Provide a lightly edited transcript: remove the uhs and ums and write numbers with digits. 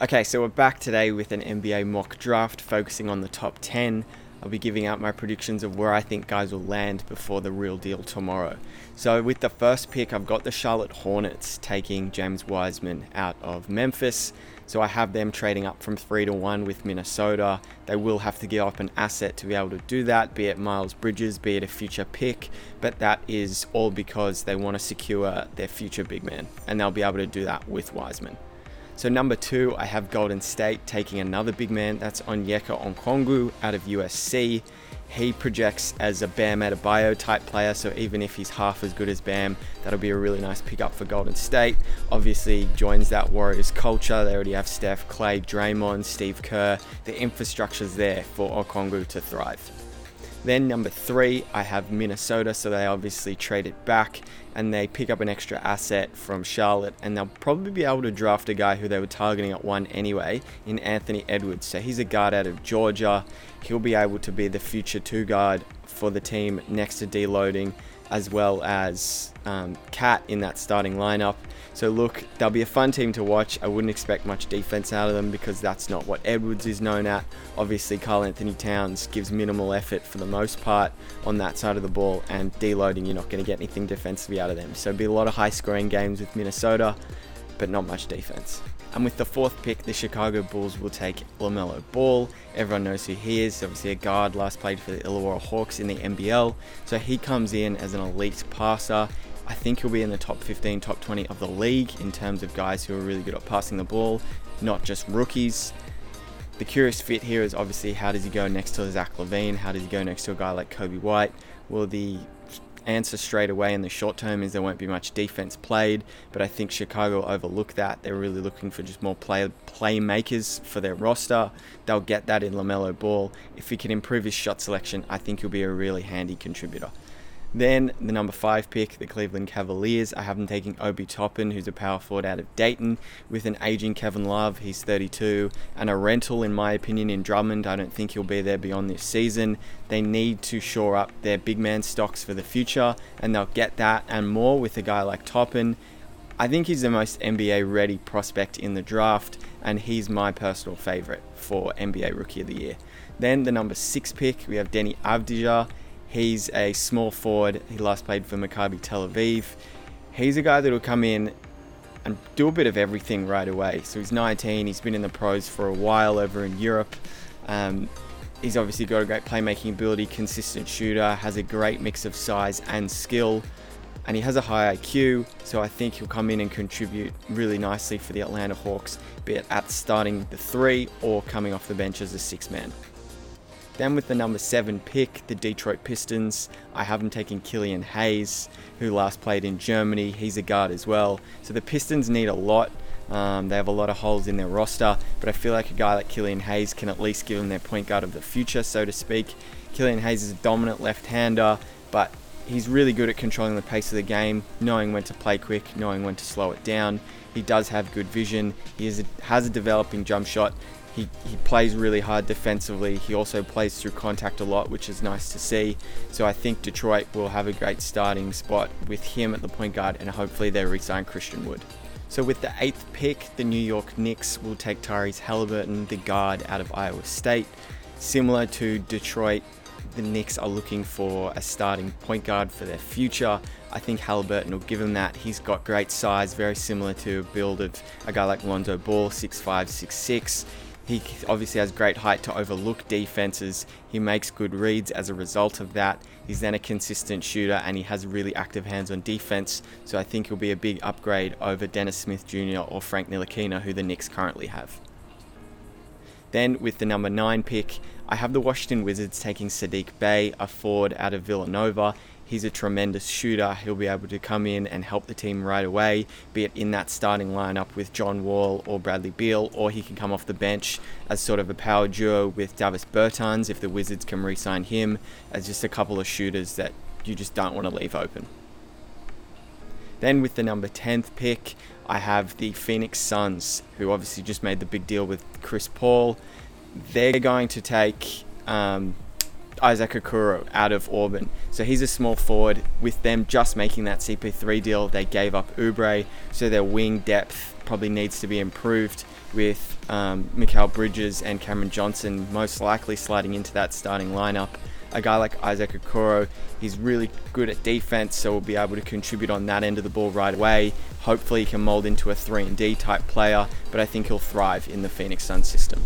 Okay, so we're back today with an NBA mock draft focusing on the top 10. I'll be giving out my predictions of where I think guys will land before the real deal tomorrow. So with the first pick, I've got the Charlotte Hornets taking James Wiseman out of Memphis. So I have them trading up from 3-1 with Minnesota. They will have to give up an asset to be able to do that, be it Miles Bridges, be it a future pick, but that is all because they want to secure their future big man, and they'll be able to do that with Wiseman. So number 2, I have Golden State taking another big man. That's Onyeka Okongwu out of USC. He projects as a Bam Adebayo type player, so even if he's half as good as Bam, that'll be a really nice pickup for Golden State. Obviously joins that Warriors culture. They already have Steph, Clay, Draymond, Steve Kerr. The infrastructure's there for Okongwu to thrive. Then number 3, I have Minnesota, so they obviously trade it back and they pick up an extra asset from Charlotte, and they'll probably be able to draft a guy who they were targeting at 1 anyway in Anthony Edwards. So he's a guard out of Georgia. He'll be able to be the future 2 guard for the team next to D'Loading, as well as Cat in that starting lineup. So look, they'll be a fun team to watch. I wouldn't expect much defense out of them because that's not what Edwards is known at. Obviously, Karl-Anthony Towns gives minimal effort for the most part on that side of the ball, and D'Loading, you're not going to get anything defensively out of them. So it'll be a lot of high-scoring games with Minnesota, but not much defense. And with the 4th pick, the Chicago Bulls will take LaMelo Ball. Everyone knows who he is. Obviously a guard, last played for the Illawarra Hawks in the NBL. So he comes in as an elite passer. I think he'll be in the top 15, top 20 of the league in terms of guys who are really good at passing the ball, not just rookies. The curious fit here is obviously, how does he go next to Zach LaVine? How does he go next to a guy like Kobe White? Well, the answer straight away in the short term is there won't be much defense played, but I think Chicago will overlook that. They're really looking for just more playmakers for their roster. They'll get that in LaMelo Ball. If he can improve his shot selection, I think he'll be a really handy contributor. Then the number 5 pick, the Cleveland Cavaliers. I have them taking Obi Toppin, who's a power forward out of Dayton, with an aging Kevin Love. He's 32 and a rental, in my opinion, in Drummond. I don't think he'll be there beyond this season. They need to shore up their big man stocks for the future, and they'll get that and more with a guy like Toppin. I think he's the most NBA-ready prospect in the draft, and he's my personal favorite for NBA Rookie of the Year. Then the number 6 pick, we have Denny Avdija. He's a small forward. He last played for Maccabi Tel Aviv. He's a guy that'll come in and do a bit of everything right away. So he's 19. He's been in the pros for a while over in Europe. He's obviously got a great playmaking ability, consistent shooter, has a great mix of size and skill, and he has a high IQ. So I think he'll come in and contribute really nicely for the Atlanta Hawks, be it at starting the 3 or coming off the bench as a 6th man. Then with the number 7 pick, the Detroit Pistons, I have them taking Killian Hayes, who last played in Germany. He's a guard as well. So the Pistons need a lot. They have a lot of holes in their roster, but I feel like a guy like Killian Hayes can at least give them their point guard of the future, so to speak. Killian Hayes is a dominant left-hander, but he's really good at controlling the pace of the game, knowing when to play quick, knowing when to slow it down. He does have good vision. He has a developing jump shot. He plays really hard defensively. He also plays through contact a lot, which is nice to see. So I think Detroit will have a great starting spot with him at the point guard, and hopefully they re-sign Christian Wood. So with the 8th pick, the New York Knicks will take Tyrese Haliburton, the guard out of Iowa State. Similar to Detroit, the Knicks are looking for a starting point guard for their future. I think Haliburton will give him that. He's got great size, very similar to a build of a guy like Lonzo Ball, 6'5", 6'6". He obviously has great height to overlook defenses. He makes good reads as a result of that. He's then a consistent shooter, and he has really active hands on defense. So I think he'll be a big upgrade over Dennis Smith Jr. or Frank Ntilikina, who the Knicks currently have. Then with the number 9 pick, I have the Washington Wizards taking Sadiq Bey, a forward out of Villanova. He's a tremendous shooter. He'll be able to come in and help the team right away, be it in that starting lineup with John Wall or Bradley Beal, or he can come off the bench as sort of a power duo with Davis Bertans if the Wizards can re-sign him, as just a couple of shooters that you just don't want to leave open. Then with the number 10th pick, I have the Phoenix Suns, who obviously just made the big deal with Chris Paul. They're going to take Isaac Okoro out of Auburn. So he's a small forward. With them just making that CP3 deal, they gave up Oubre, so their wing depth probably needs to be improved with Mikal Bridges and Cameron Johnson most likely sliding into that starting lineup. A guy like Isaac Okoro, he's really good at defense, so we'll be able to contribute on that end of the ball right away. Hopefully he can mold into a 3 and D type player, but I think he'll thrive in the Phoenix Suns system.